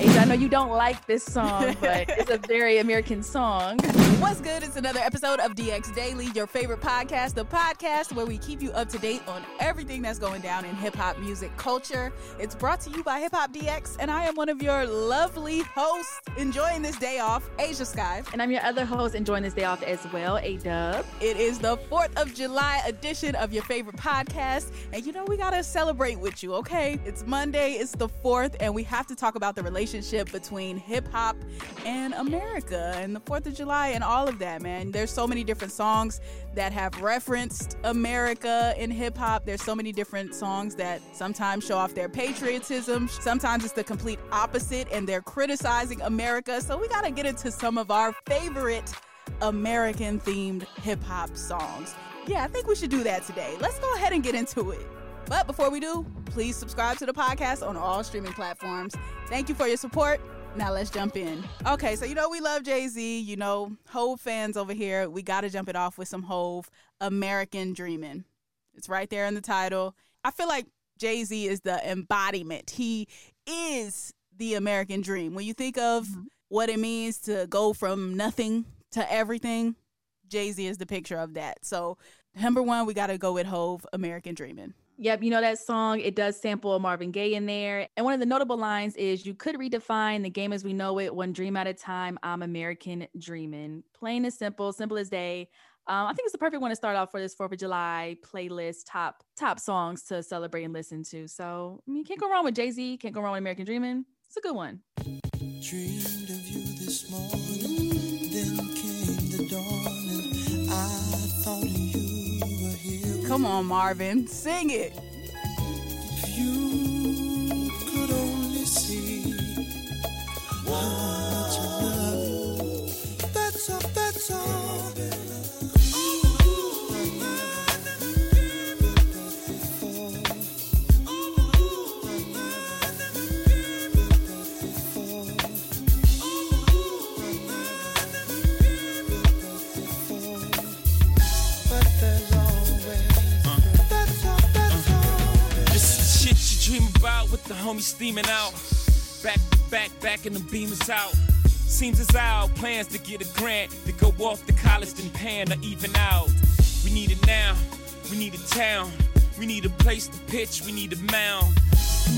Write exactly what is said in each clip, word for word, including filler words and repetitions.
I know you don't like this song, but it's a very American song. What's good? It's another episode of D X Daily, your favorite podcast, the podcast where we keep you up to date on everything that's going down in hip-hop music culture. It's brought to you by Hip Hop D X, and I am one of your lovely hosts enjoying this day off, Asia Skye. And I'm your other host enjoying this day off as well, A-Dub. It is the fourth of July edition of your favorite podcast, and you know we got to celebrate with you, okay? It's Monday, it's the fourth, and we have to talk about the relationship between hip-hop and America and the fourth of July and all of that, man. There's so many different songs that have referenced America in hip-hop. There's so many different songs that sometimes show off their patriotism. Sometimes it's the complete opposite, and they're criticizing America. So we got to get into some of our favorite American-themed hip-hop songs. Yeah, I think we should do that today. Let's go ahead and get into it. But before we do, please subscribe to the podcast on all streaming platforms. Thank you for your support. Now let's jump in. Okay, so you know we love Jay-Z. You know, Hov fans over here, we got to jump it off with some Hov, American Dreamin'. It's right there in the title. I feel like Jay-Z is the embodiment. He is the American dream. When you think of mm-hmm. what it means to go from nothing to everything, Jay-Z is the picture of that. So number one, we got to go with Hov, American Dreamin'. Yep, you know that song, it does sample Marvin Gaye in there. And one of the notable lines is, you could redefine the game as we know it, one dream at a time, I'm American dreaming. Plain and simple, simple as day. Um, I think it's the perfect one to start off for this fourth of July playlist, top top songs to celebrate and listen to. So, I mean, can't go wrong with Jay-Z, can't go wrong with American Dreamin'. It's a good one. Dreamed of you this morning, then came the dawn, and I thought you. Come on, Marvin, sing it. If you could only see what you love, that's all, that's all. The homies steaming out, back to back, back in the beamers out. Seems as our plans to get a grant to go off to college and pan or even out. We need it now, we need a town, we need a place to pitch, we need a mound.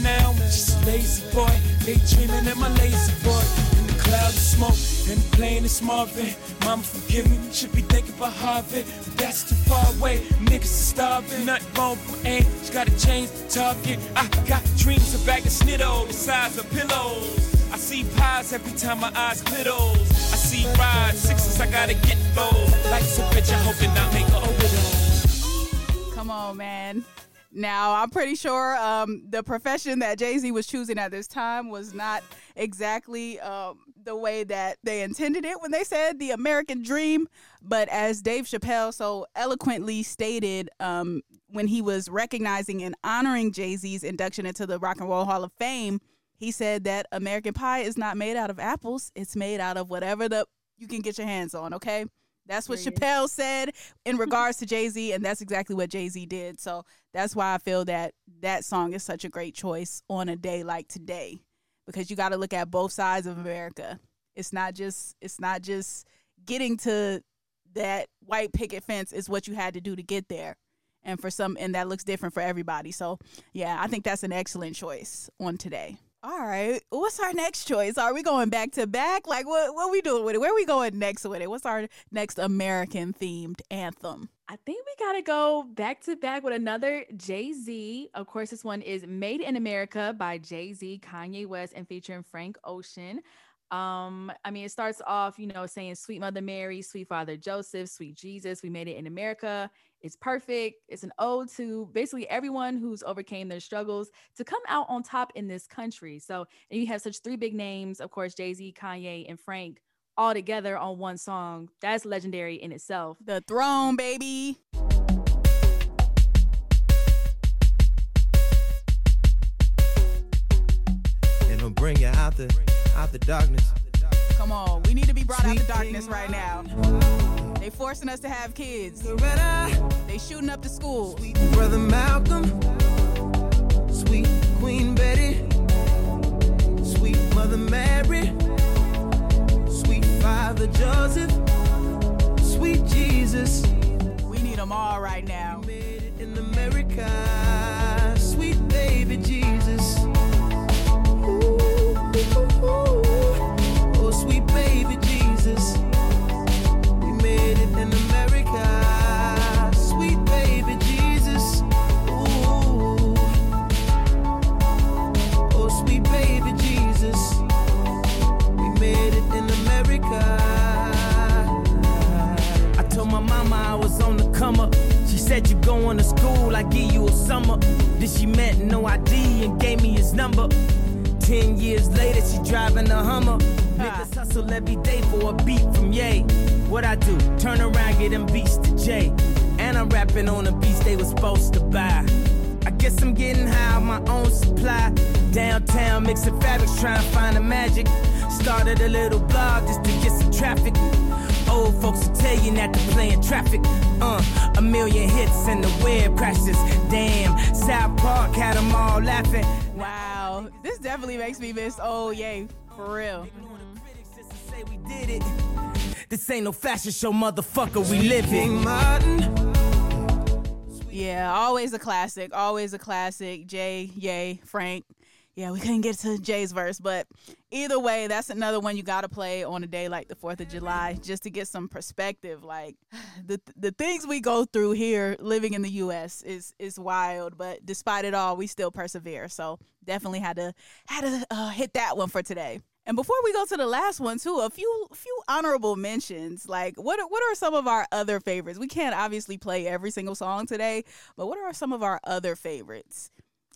Now I'm just a lazy boy, daydreaming at my lazy boy. In the clouds of smoke and the plane is Marvin. Mama forgive me, should be thinking about Harvard, but that's too far away. Niggas are starving, nothing wrong for aim. Just gotta change the target. I got dreams of bagging snittos, the size of pillows. I see pies every time my eyes glittles. I see rides, sixes, I gotta get those. Life's a bitch, I hope that I make her a widow. Come on, man. Now, I'm pretty sure um, the profession that Jay-Z was choosing at this time was not exactly um, the way that they intended it when they said the American dream. But as Dave Chappelle so eloquently stated um, when he was recognizing and honoring Jay-Z's induction into the Rock and Roll Hall of Fame, he said that American pie is not made out of apples. It's made out of whatever the you can get your hands on, okay? That's what Chappelle said in regards to Jay-Z, and that's exactly what Jay-Z did. So that's why I feel that that song is such a great choice on a day like today, because you got to look at both sides of America. It's not just it's not just getting to that white picket fence. It's what you had to do to get there, and for some, and that looks different for everybody. So yeah, I think that's an excellent choice on today. All right, what's our next choice? Are we going back to back? Like, what what we doing with it? Where are we going next with it? What's our next American-themed anthem? I think we got to go back to back with another Jay-Z. Of course, this one is Made in America by Jay-Z, Kanye West, and featuring Frank Ocean. Um, I mean, it starts off, you know, saying sweet Mother Mary, sweet Father Joseph, sweet Jesus. We made it in America. It's perfect. It's an ode to basically everyone who's overcame their struggles to come out on top in this country. So, and you have such three big names, of course, Jay-Z, Kanye, and Frank all together on one song. That's legendary in itself. The throne, baby. And I'll bring you out the, out the darkness. Come on, we need to be brought Sweet out the darkness right now. They forcing us to have kids. They shooting up the schools. Sweet Brother Malcolm, Sweet Queen Betty, Sweet Mother Mary, Sweet Father Joseph, Sweet Jesus. We need them all right now. We made it in America, Sweet Baby Jesus. Ooh, ooh, ooh. Oh, Sweet Baby Jesus. We made it in America, Sweet Baby Jesus. Ooh, oh, Sweet Baby Jesus. We made it in America. I told my mama I was on the come up. She said, you going to school, I give you a summer. Then she meant no I D and gave me his number. Ten years later, she driving a Hummer. Niggas hustle every day for a beat from Ye. What I do? Turn around, get them beats to Jay. And I'm rapping on the beats they was supposed to buy. I guess I'm getting high on my own supply. Downtown mixing fabrics, trying to find the magic. Started a little blog just to get some traffic. Old folks will tell you not to play in traffic. Uh, a million hits and the web crashes. Damn, South Park had them all laughing. Wow, this definitely makes me miss Oh Yay, for real. This ain't no fashion show, motherfucker, we live it. Yeah, always a classic, always a classic. Jay, Yay, Frank. Yeah, we couldn't get to Jay's verse, but either way, that's another one you got to play on a day like the fourth of July just to get some perspective. Like, the the things we go through here living in the U S is is wild, but despite it all, we still persevere. So definitely had to had to uh, hit that one for today. And before we go to the last one, too, a few few honorable mentions. Like, what what are some of our other favorites? We can't obviously play every single song today, but what are some of our other favorites?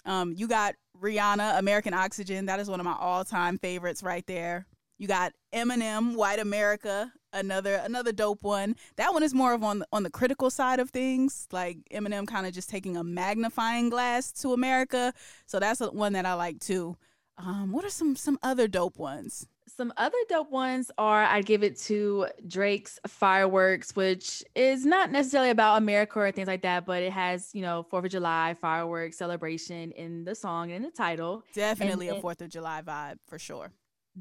Um, you got Rihanna, American Oxygen. That is one of my all-time favorites right there. You got Eminem, White America, another another dope one. That one is more of on the, on the critical side of things, like Eminem kind of just taking a magnifying glass to America. So that's one that I like too. Um, what are some some other dope ones? Some other dope ones are, I'd give it to Drake's Fireworks, which is not necessarily about America or things like that, but it has, you know, fourth of July fireworks celebration in the song and in the title. Definitely and, a fourth of July vibe for sure.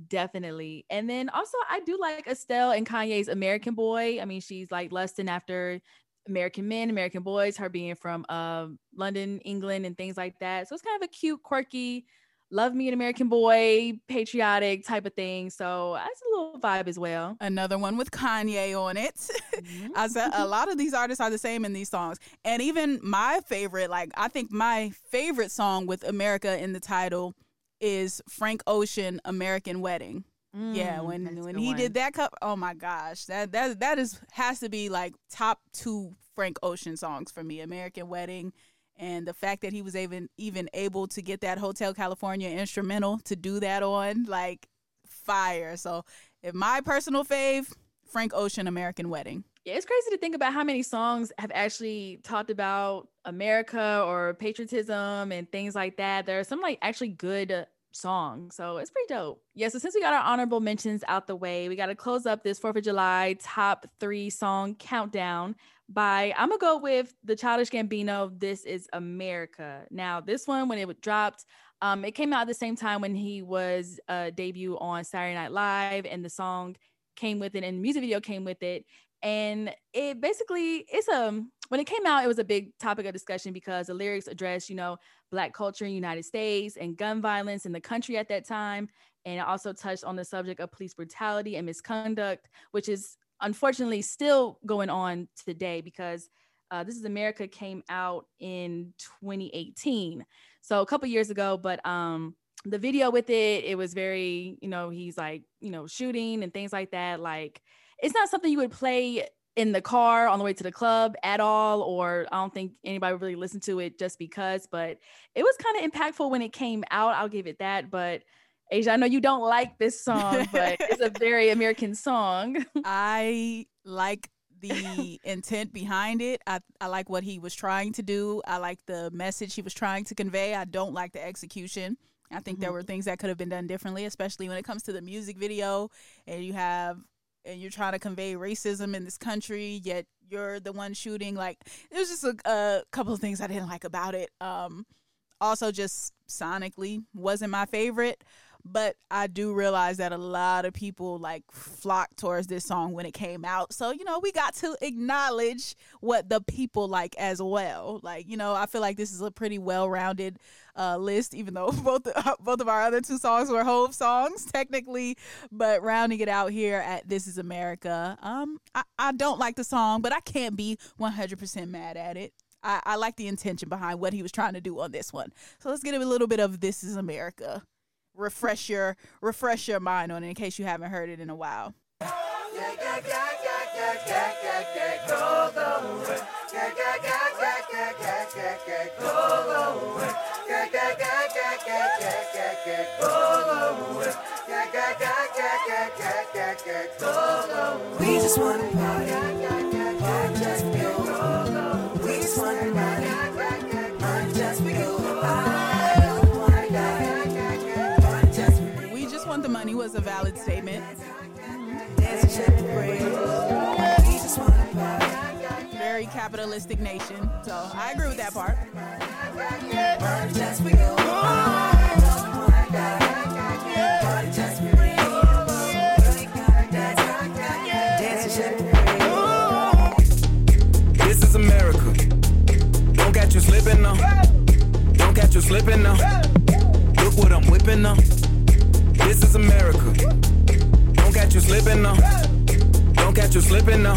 Definitely. And then also I do like Estelle and Kanye's American Boy. I mean, she's like lusting after American men, American boys, her being from uh, London, England and things like that. So it's kind of a cute, quirky, love me an American boy, patriotic type of thing. So that's a little vibe as well. Another one with Kanye on it. Mm-hmm. I said a lot of these artists are the same in these songs. And even my favorite, like I think my favorite song with America in the title is Frank Ocean, American Wedding. Mm, yeah, when when he one. did that cup, oh my gosh, that that that is has to be like top two Frank Ocean songs for me, American Wedding. And the fact that he was even even able to get that Hotel California instrumental to do that on, like, fire. So if my personal fave, Frank Ocean, American Wedding. Yeah, it's crazy to think about how many songs have actually talked about America or patriotism and things like that. There are some, like, actually good songs. So it's pretty dope. Yeah, so since we got our honorable mentions out the way, we got to close up this fourth of July top three song countdown. By, I'm going to go with the Childish Gambino, This Is America. Now, this one, when it dropped, um, it came out at the same time when he was uh, debut on Saturday Night Live, and the song came with it, and the music video came with it. And it basically, it's a, when it came out, it was a big topic of discussion because the lyrics addressed, you know, Black culture in the United States and gun violence in the country at that time. And it also touched on the subject of police brutality and misconduct, which is unfortunately still going on today because uh, This Is America came out in twenty eighteen. So a couple years ago, but um, the video with it, it was very, you know, he's like, you know, shooting and things like that. Like, it's not something you would play in the car on the way to the club at all, or I don't think anybody really listened to it just because, but it was kind of impactful when it came out. I'll give it that. But Asia, I know you don't like this song, but it's a very American song. I like the intent behind it. I, I like what he was trying to do. I like the message he was trying to convey. I don't like the execution. I think mm-hmm. there were things that could have been done differently, especially when it comes to the music video, and you have, and you're trying to convey racism in this country, yet you're the one shooting. Like, there's just a, a couple of things I didn't like about it. Um, also, just sonically wasn't my favorite, but I do realize that a lot of people like flocked towards this song when it came out. So, you know, we got to acknowledge what the people like as well. Like, you know, I feel like this is a pretty well-rounded uh, list, even though both uh, both of our other two songs were Hov songs technically, but rounding it out here at This Is America. Um, I, I don't like the song, but I can't be one hundred percent mad at it. I, I like the intention behind what he was trying to do on this one. So let's get a little bit of This Is America. Refresh your refresh your mind on it in case you haven't heard it in a while. We just want to party. We just want to party. Just we was a valid statement. Very capitalistic nation, so I agree with that part. This is America. Don't catch you slipping now. Don't catch you slipping now. Look what I'm whipping now. This is America. Don't catch you slipping now. Don't catch you slipping now.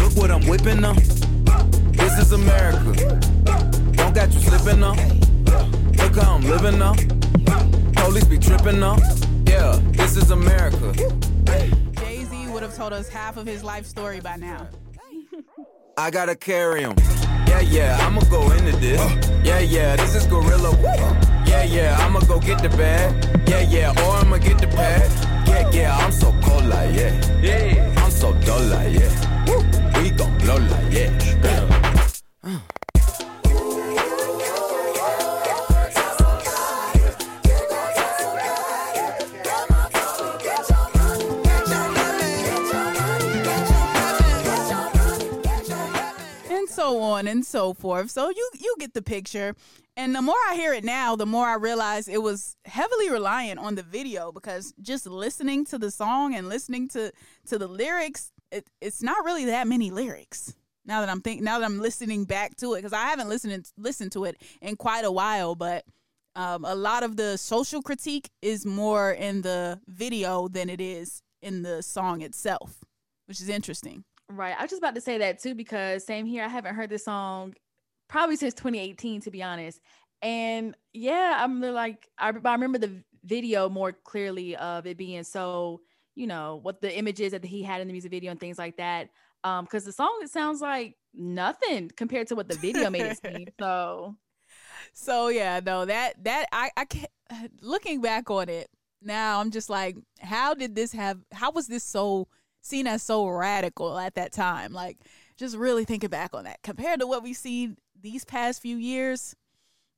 Look what I'm whipping now. This is America. Don't catch you slipping now. Look how I'm living now. Police be tripping now. Yeah, this is America. Jay-Z would have told us half of his life story by now. I gotta carry him. Yeah, yeah, I'ma go into this. Yeah, yeah, this is gorilla. Yeah, yeah, I'ma go get the bag. Yeah, yeah, or I'ma get the pad. Yeah, yeah, I'm so cold like, yeah. Yeah, I'm so dull like, yeah. Woo. We gon' blow like, yeah. Yeah. Uh. On and so forth. So you you get the picture. And the more I hear it now, the more I realize it was heavily reliant on the video, because just listening to the song and listening to to the lyrics, it, it's not really that many lyrics. Now that I'm think now that I'm listening back to it, because I haven't listened listened to it in quite a while, but um, a lot of the social critique is more in the video than it is in the song itself, which is interesting. Right. I was just about to say that too, because same here. I haven't heard this song probably since twenty eighteen, to be honest. And yeah, I'm like, I, I remember the video more clearly of it being so, you know, what the images that he had in the music video and things like that. Um, because the song, it sounds like nothing compared to what the video made it seem. So, so yeah, no, that, that I, I can't, looking back on it now, I'm just like, how did this have, how was this so seen as so radical at that time? Like, just really thinking back on that compared to what we've seen these past few years,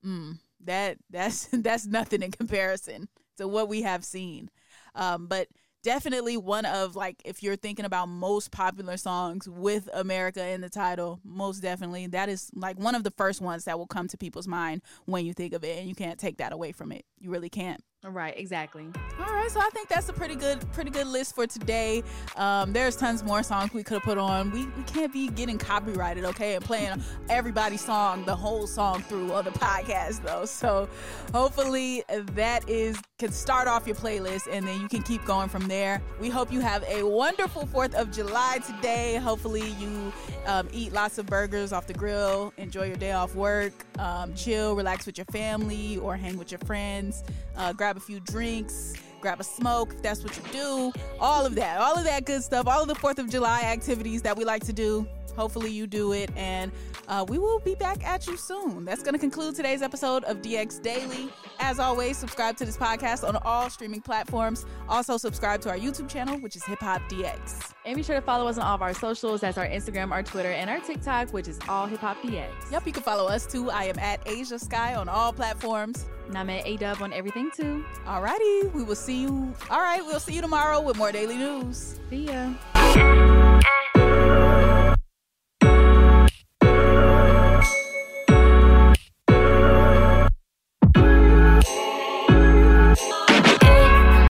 mm, that that's that's nothing in comparison to what we have seen. Um, but definitely one of, like, if you're thinking about most popular songs with America in the title, most definitely that is like one of the first ones that will come to people's mind when you think of it, and you can't take that away from it. You really can't. Right, exactly. All right, so I think that's a pretty good pretty good list for today. Um, there's tons more songs we could have put on. We, we can't be getting copyrighted, okay, and playing everybody's song, the whole song through on the podcast, though. So hopefully that is can start off your playlist, and then you can keep going from there. We hope you have a wonderful fourth of July today. Hopefully you um, eat lots of burgers off the grill, enjoy your day off work, um, chill, relax with your family, or hang with your friends. Uh, grab Grab a few drinks, grab a smoke if that's what you do. All of that, all of that good stuff, all of the fourth of July activities that we like to do. Hopefully you do it, and uh, we will be back at you soon. That's going to conclude today's episode of D X Daily. As always, subscribe to this podcast on all streaming platforms. Also, subscribe to our YouTube channel, which is Hip Hop D X. And be sure to follow us on all of our socials. That's our Instagram, our Twitter, and our TikTok, which is all Hip Hop D X. Yep, you can follow us too. I am at Asia Skye on all platforms. And I'm at A-Dub on everything too. Alrighty, we will see you. All right, we'll see you tomorrow with more daily news. See ya.